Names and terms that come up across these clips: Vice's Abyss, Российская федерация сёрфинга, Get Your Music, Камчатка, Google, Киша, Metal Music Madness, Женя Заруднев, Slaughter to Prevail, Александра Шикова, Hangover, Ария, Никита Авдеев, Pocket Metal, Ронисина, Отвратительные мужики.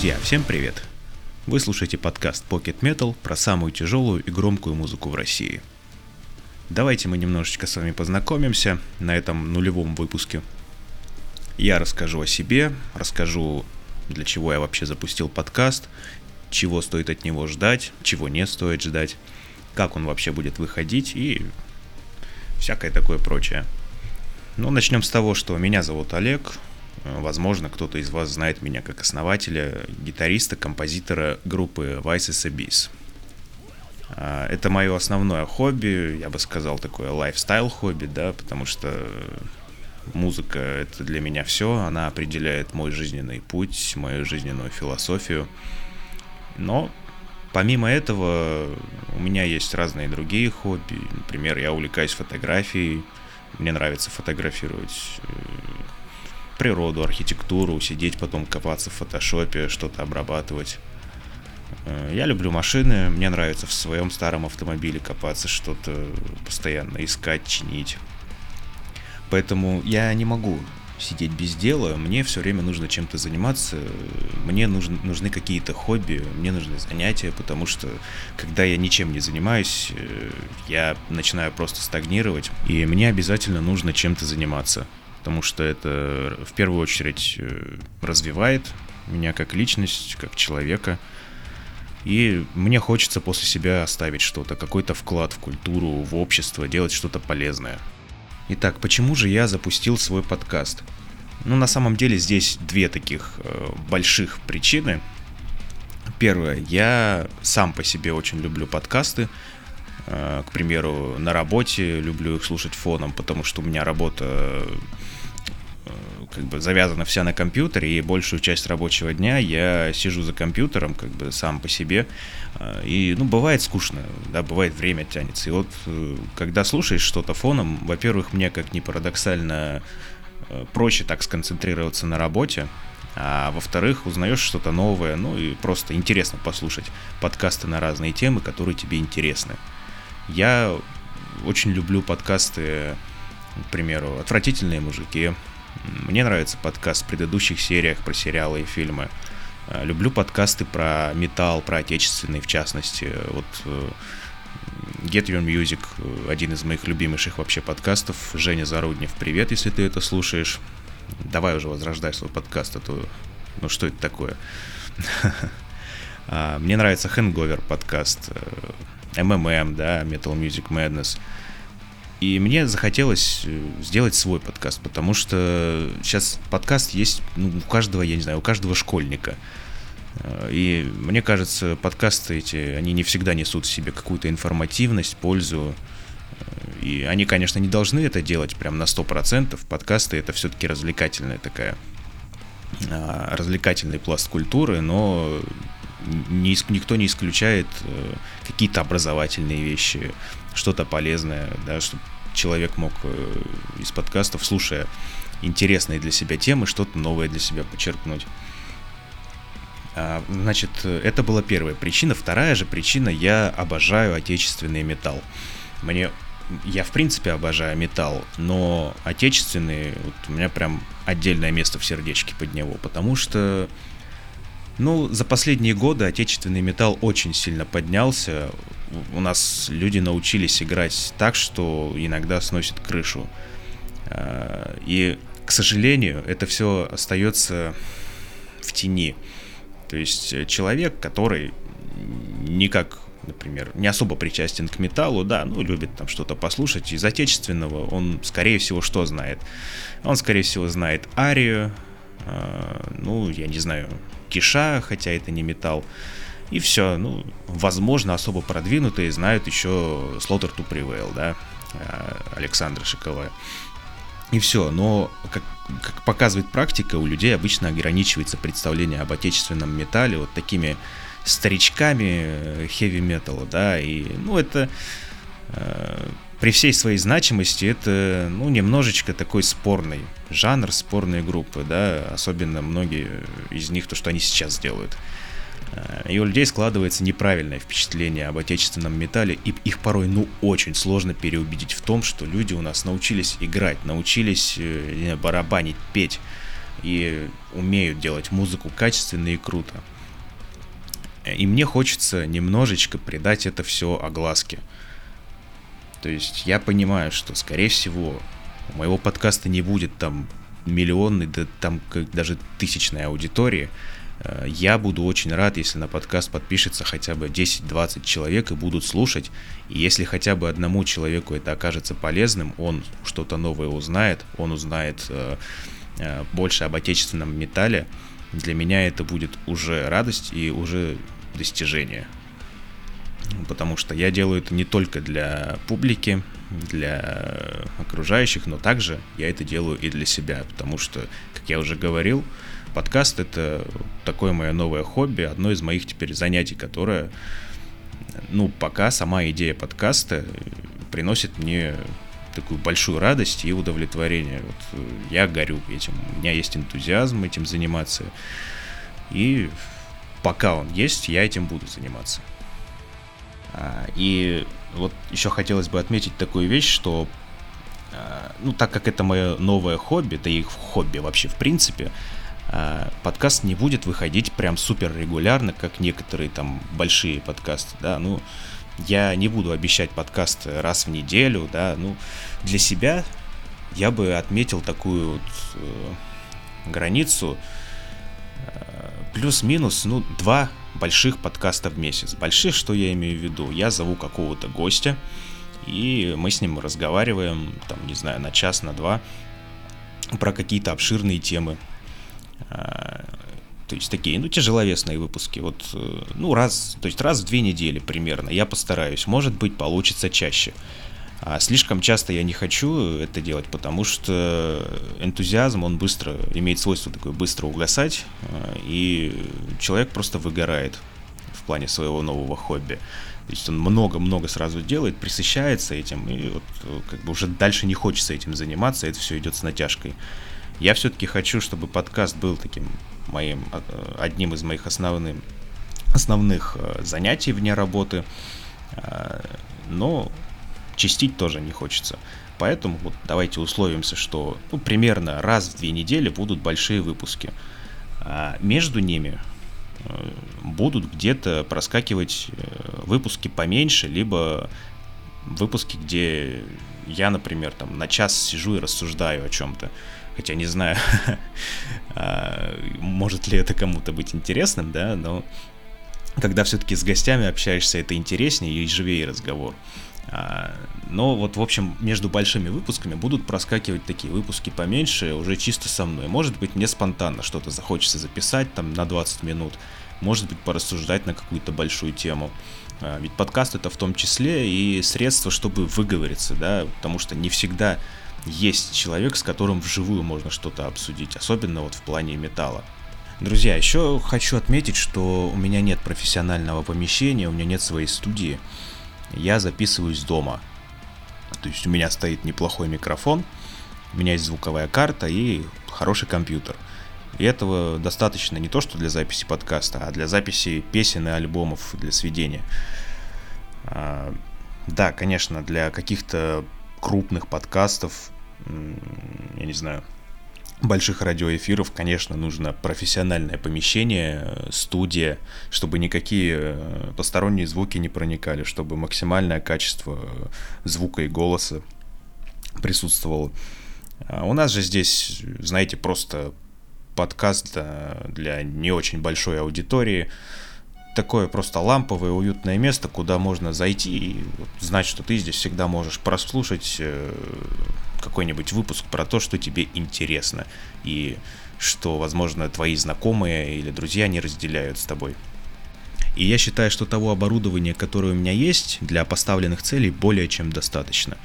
Друзья, всем привет! Вы слушаете подкаст Pocket Metal про самую тяжелую и громкую музыку в России. Давайте мы немножечко с вами познакомимся на этом нулевом выпуске. Я расскажу о себе, расскажу, для чего я вообще запустил подкаст, чего стоит от него ждать, чего не стоит ждать, как он вообще будет выходить и всякое такое прочее. Но начнем с того, что меня зовут Олег. Возможно, кто-то из вас знает меня как основателя, гитариста, композитора группы Vice's Abyss. Это мое основное хобби, я бы сказал, такое лайфстайл-хобби, да, потому что музыка — это для меня все, она определяет мой жизненный путь, мою жизненную философию. Но помимо этого у меня есть разные другие хобби. Например, я увлекаюсь фотографией, мне нравится фотографировать природу, архитектуру, сидеть потом копаться в фотошопе, что-то обрабатывать. Я люблю машины, мне нравится в своем старом автомобиле копаться, что-то постоянно искать, чинить. Поэтому я не могу сидеть без дела, мне все время нужно чем-то заниматься, мне нужны какие-то хобби, мне нужны занятия, потому что когда я ничем не занимаюсь, я начинаю просто стагнировать, и мне обязательно нужно чем-то заниматься, потому что это в первую очередь развивает меня как личность, как человека, и мне хочется после себя оставить что-то, какой-то вклад в культуру, в общество, делать что-то полезное. Итак, почему же я запустил свой подкаст? Ну, на самом деле здесь две таких больших причины. Первое, я сам по себе очень люблю подкасты. К примеру, на работе люблю их слушать фоном, потому что у меня работа как бы завязана вся на компьютере, и большую часть рабочего дня я сижу за компьютером как бы сам по себе, и, ну, бывает скучно, да, бывает, время тянется, и вот когда слушаешь что-то фоном, во-первых, мне, как ни парадоксально, проще так сконцентрироваться на работе, а во-вторых, узнаешь что-то новое, ну, и просто интересно послушать подкасты на разные темы, которые тебе интересны. Я очень люблю подкасты, к примеру, «Отвратительные мужики», мне нравится подкаст в предыдущих сериях про сериалы и фильмы. Люблю подкасты про металл, про отечественный, в частности. Вот Get Your Music, один из моих любимейших вообще подкастов. Женя Заруднев, привет, если ты это слушаешь. Давай уже возрождай свой подкаст, а то... Ну что это такое? Мне нравится Hangover подкаст, МММ, да, Metal Music Madness. И мне захотелось сделать свой подкаст, потому что сейчас подкаст есть, ну, у каждого, я не знаю, у каждого школьника. И мне кажется, подкасты эти, они не всегда несут в себе какую-то информативность, пользу. И они, конечно, не должны это делать прям на 100%. Подкасты — это все-таки развлекательный пласт культуры, но... Никто не исключает какие-то образовательные вещи, что-то полезное, да, чтобы человек мог из подкастов, слушая интересные для себя темы, что-то новое для себя подчеркнуть. Значит, это была первая причина. Вторая же причина, я обожаю отечественный металл. Я в принципе обожаю металл, но отечественный, вот у меня прям отдельное место в сердечке под него, потому что... Ну, за последние годы отечественный металл очень сильно поднялся. У нас люди научились играть так, что иногда сносит крышу. И, к сожалению, это все остается в тени. То есть человек, который никак, например, не особо причастен к металлу, да, ну, любит там что-то послушать, из отечественного он, скорее всего, что знает? Он, скорее всего, знает Арию, ну, я не знаю... Киша, хотя это не металл. И все, ну, возможно, особо продвинутые знают еще Slaughter to Prevail, да, Александра Шикова. И все, но, как показывает практика, у людей обычно ограничивается представление об отечественном металле вот такими старичками хэви-металла, да, и, ну, это... При всей своей значимости это, ну, немножечко такой спорный жанр, спорные группы, да, особенно многие из них, то, что они сейчас делают. И у людей складывается неправильное впечатление об отечественном металле, и их порой, ну, очень сложно переубедить в том, что люди у нас научились играть, научились барабанить, петь, и умеют делать музыку качественно и круто. И мне хочется немножечко придать это все огласке. То есть я понимаю, что, скорее всего, у моего подкаста не будет там миллионной, да там даже тысячной аудитории. Я буду очень рад, если на подкаст подпишется хотя бы 10-20 человек и будут слушать. И если хотя бы одному человеку это окажется полезным, он что-то новое узнает, он узнает больше об отечественном металле, для меня это будет уже радость и уже достижение. Потому что я делаю это не только для публики, для окружающих, но также я это делаю и для себя. Потому что, как я уже говорил, подкаст — это такое мое новое хобби, одно из моих теперь занятий, которое, ну, пока сама идея подкаста приносит мне такую большую радость и удовлетворение. Вот я горю этим, у меня есть энтузиазм этим заниматься, и пока он есть, я этим буду заниматься. И вот еще хотелось бы отметить такую вещь, что, ну, так как это мое новое хобби, да и хобби вообще в принципе, подкаст не будет выходить прям супер регулярно, как некоторые там большие подкасты, да, ну, я не буду обещать подкаст раз в неделю, да, ну, для себя я бы отметил такую вот границу, плюс-минус, ну, 2 больших подкаста в месяц. Больших, что я имею в виду? Я зову какого-то гостя, и мы с ним разговариваем, там, не знаю, на час, на 2, про какие-то обширные темы. То есть такие, ну, тяжеловесные выпуски. Вот, ну, раз в 2 недели примерно я постараюсь. Может быть, получится чаще. А слишком часто я не хочу это делать, потому что энтузиазм, он быстро, имеет свойство такое быстро угасать, и человек просто выгорает в плане своего нового хобби. То есть он много-много сразу делает, пресыщается этим, и вот как бы уже дальше не хочется этим заниматься, это все идет с натяжкой. Я все-таки хочу, чтобы подкаст был таким моим, одним из моих основных занятий вне работы, но чистить тоже не хочется. Поэтому вот давайте условимся, что, ну, примерно раз в 2 недели будут большие выпуски. А между ними будут где-то проскакивать выпуски поменьше, либо выпуски, где я, например, там, на час сижу и рассуждаю о чем-то. Хотя не знаю, может ли это кому-то быть интересным, да, но когда все-таки с гостями общаешься, это интереснее и живее разговор. Но вот, в общем, между большими выпусками будут проскакивать такие выпуски поменьше, уже чисто со мной. Может быть, мне спонтанно что-то захочется записать там на 20 минут, может быть, порассуждать на какую-то большую тему. Ведь подкаст — это в том числе и средство, чтобы выговориться, да, потому что не всегда есть человек, с которым вживую можно что-то обсудить, особенно вот в плане металла. Друзья, еще хочу отметить, что у меня нет профессионального помещения, у меня нет своей студии. Я записываюсь дома. То есть у меня стоит неплохой микрофон, у меня есть звуковая карта и хороший компьютер. И этого достаточно не то что для записи подкаста, а для записи песен и альбомов, для сведения. Да, конечно, для каких-то крупных подкастов, я не знаю, больших радиоэфиров, конечно, нужно профессиональное помещение, студия, чтобы никакие посторонние звуки не проникали, чтобы максимальное качество звука и голоса присутствовало. А у нас же здесь, знаете, просто подкаст для не очень большой аудитории. Такое просто ламповое, уютное место, куда можно зайти и знать, что ты здесь всегда можешь прослушать какой-нибудь выпуск про то, что тебе интересно, и что, возможно, твои знакомые или друзья не разделяют с тобой. И я считаю, что того оборудования, которое у меня есть, для поставленных целей более чем достаточно.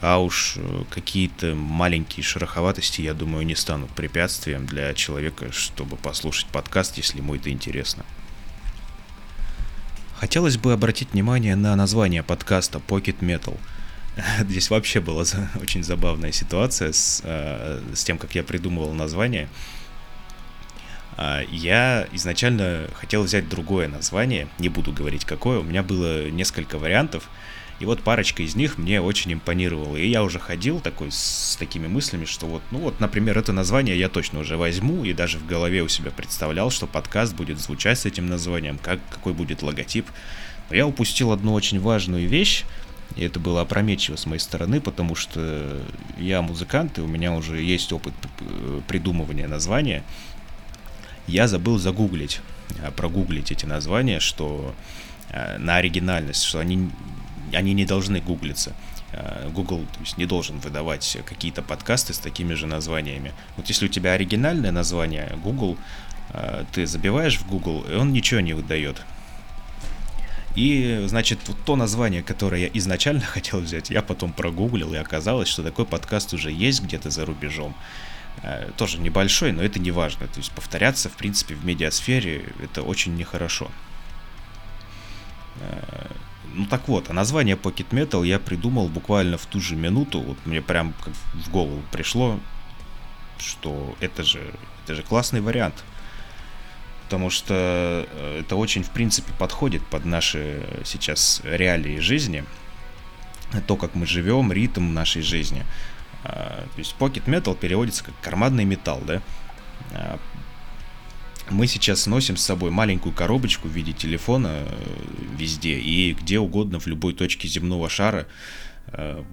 А уж какие-то маленькие шероховатости, я думаю, не станут препятствием для человека, чтобы послушать подкаст, если ему это интересно. Хотелось бы обратить внимание на название подкаста Pocket Metal. Здесь вообще была очень забавная ситуация с тем, как я придумывал название. Я изначально хотел взять другое название, не буду говорить какое, у меня было несколько вариантов, И вот парочка из них мне очень импонировала. И я уже ходил такой с такими мыслями, что вот, ну вот, например, это название я точно уже возьму. И даже в голове у себя представлял, что подкаст будет звучать с этим названием, какой будет логотип. Но я упустил одну очень важную вещь. И это было опрометчиво с моей стороны, потому что я музыкант, и у меня уже есть опыт придумывания названия. Я забыл загуглить, прогуглить эти названия, что на оригинальность, что они не должны гуглиться. Google, то есть, не должен выдавать какие-то подкасты с такими же названиями. Вот если у тебя оригинальное название, Google, ты забиваешь в Google, и он ничего не выдает. И, значит, вот то название, которое я изначально хотел взять, я потом прогуглил, и оказалось, что такой подкаст уже есть где-то за рубежом. Тоже небольшой, но это не важно. То есть повторяться, в принципе, в медиасфере это очень нехорошо. Ну так вот, а название Pocket Metal я придумал буквально в ту же минуту. Вот мне прям как в голову пришло, что это же классный вариант. Потому что это очень, в принципе, подходит под наши сейчас реалии жизни, то, как мы живем, ритм нашей жизни. То есть Pocket Metal переводится как карманный металл, да? Мы сейчас носим с собой маленькую коробочку в виде телефона везде и где угодно, в любой точке земного шара,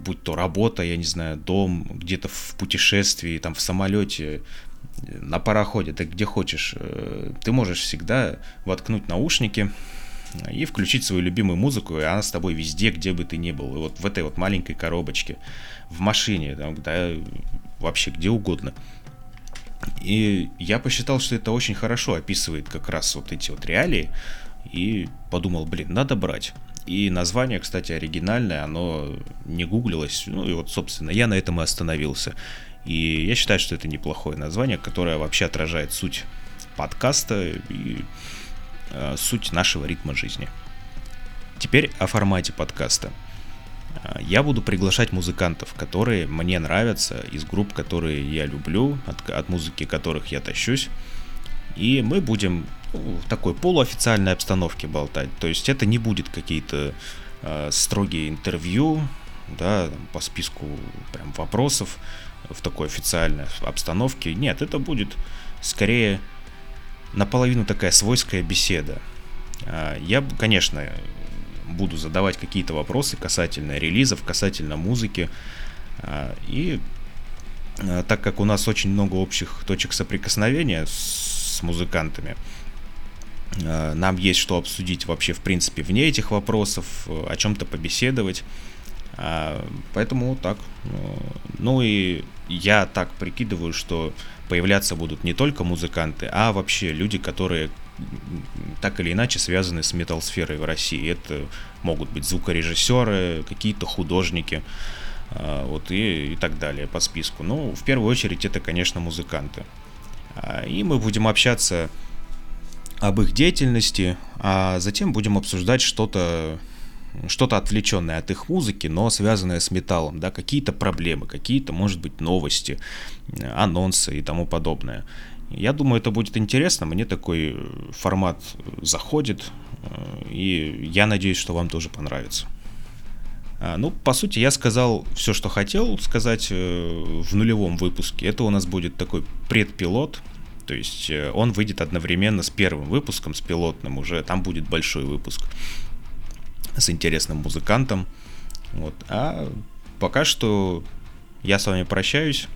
будь то работа, я не знаю, дом, где-то в путешествии, там в самолете, на пароходе, ты где хочешь, ты можешь всегда воткнуть наушники и включить свою любимую музыку, и она с тобой везде, где бы ты ни был. И вот в этой вот маленькой коробочке, в машине, там, да, вообще где угодно. И я посчитал, что это очень хорошо описывает как раз вот эти вот реалии, и подумал, блин, надо брать. И название, кстати, оригинальное, оно не гуглилось, ну и вот, собственно, я на этом и остановился. И я считаю, что это неплохое название, которое вообще отражает суть подкаста и суть нашего ритма жизни. Теперь о формате подкаста. Я буду приглашать музыкантов, которые мне нравятся, из групп, которые я люблю, от музыки которых я тащусь. И мы будем в такой полуофициальной обстановке болтать. То есть это не будет какие-то строгие интервью, да, по списку прям вопросов в такой официальной обстановке. Нет, это будет скорее наполовину такая свойская беседа. Я, конечно, буду задавать какие-то вопросы касательно релизов, касательно музыки. И так как у нас очень много общих точек соприкосновения с музыкантами, нам есть что обсудить вообще, в принципе, вне этих вопросов, о чем-то побеседовать. Поэтому так. Ну и я так прикидываю, что появляться будут не только музыканты, а вообще люди, которые так или иначе связаны с метал-сферой в России. Это могут быть звукорежиссеры, какие-то художники, вот и так далее по списку. Ну, в первую очередь это, конечно, музыканты. И мы будем общаться об их деятельности, а затем будем обсуждать что-то отвлеченное от их музыки, но связанное с металлом, да, какие-то проблемы, какие-то, может быть, новости, анонсы и тому подобное. Я думаю, это будет интересно, мне такой формат заходит, и я надеюсь, что вам тоже понравится. Ну, по сути, я сказал все, что хотел сказать в нулевом выпуске. Это у нас будет такой предпилот, то есть он выйдет одновременно с первым выпуском, с пилотным уже, там будет большой выпуск с интересным музыкантом. Вот. А пока что я с вами прощаюсь.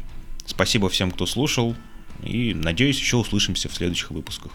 Спасибо всем, кто слушал. И надеюсь, еще услышимся в следующих выпусках.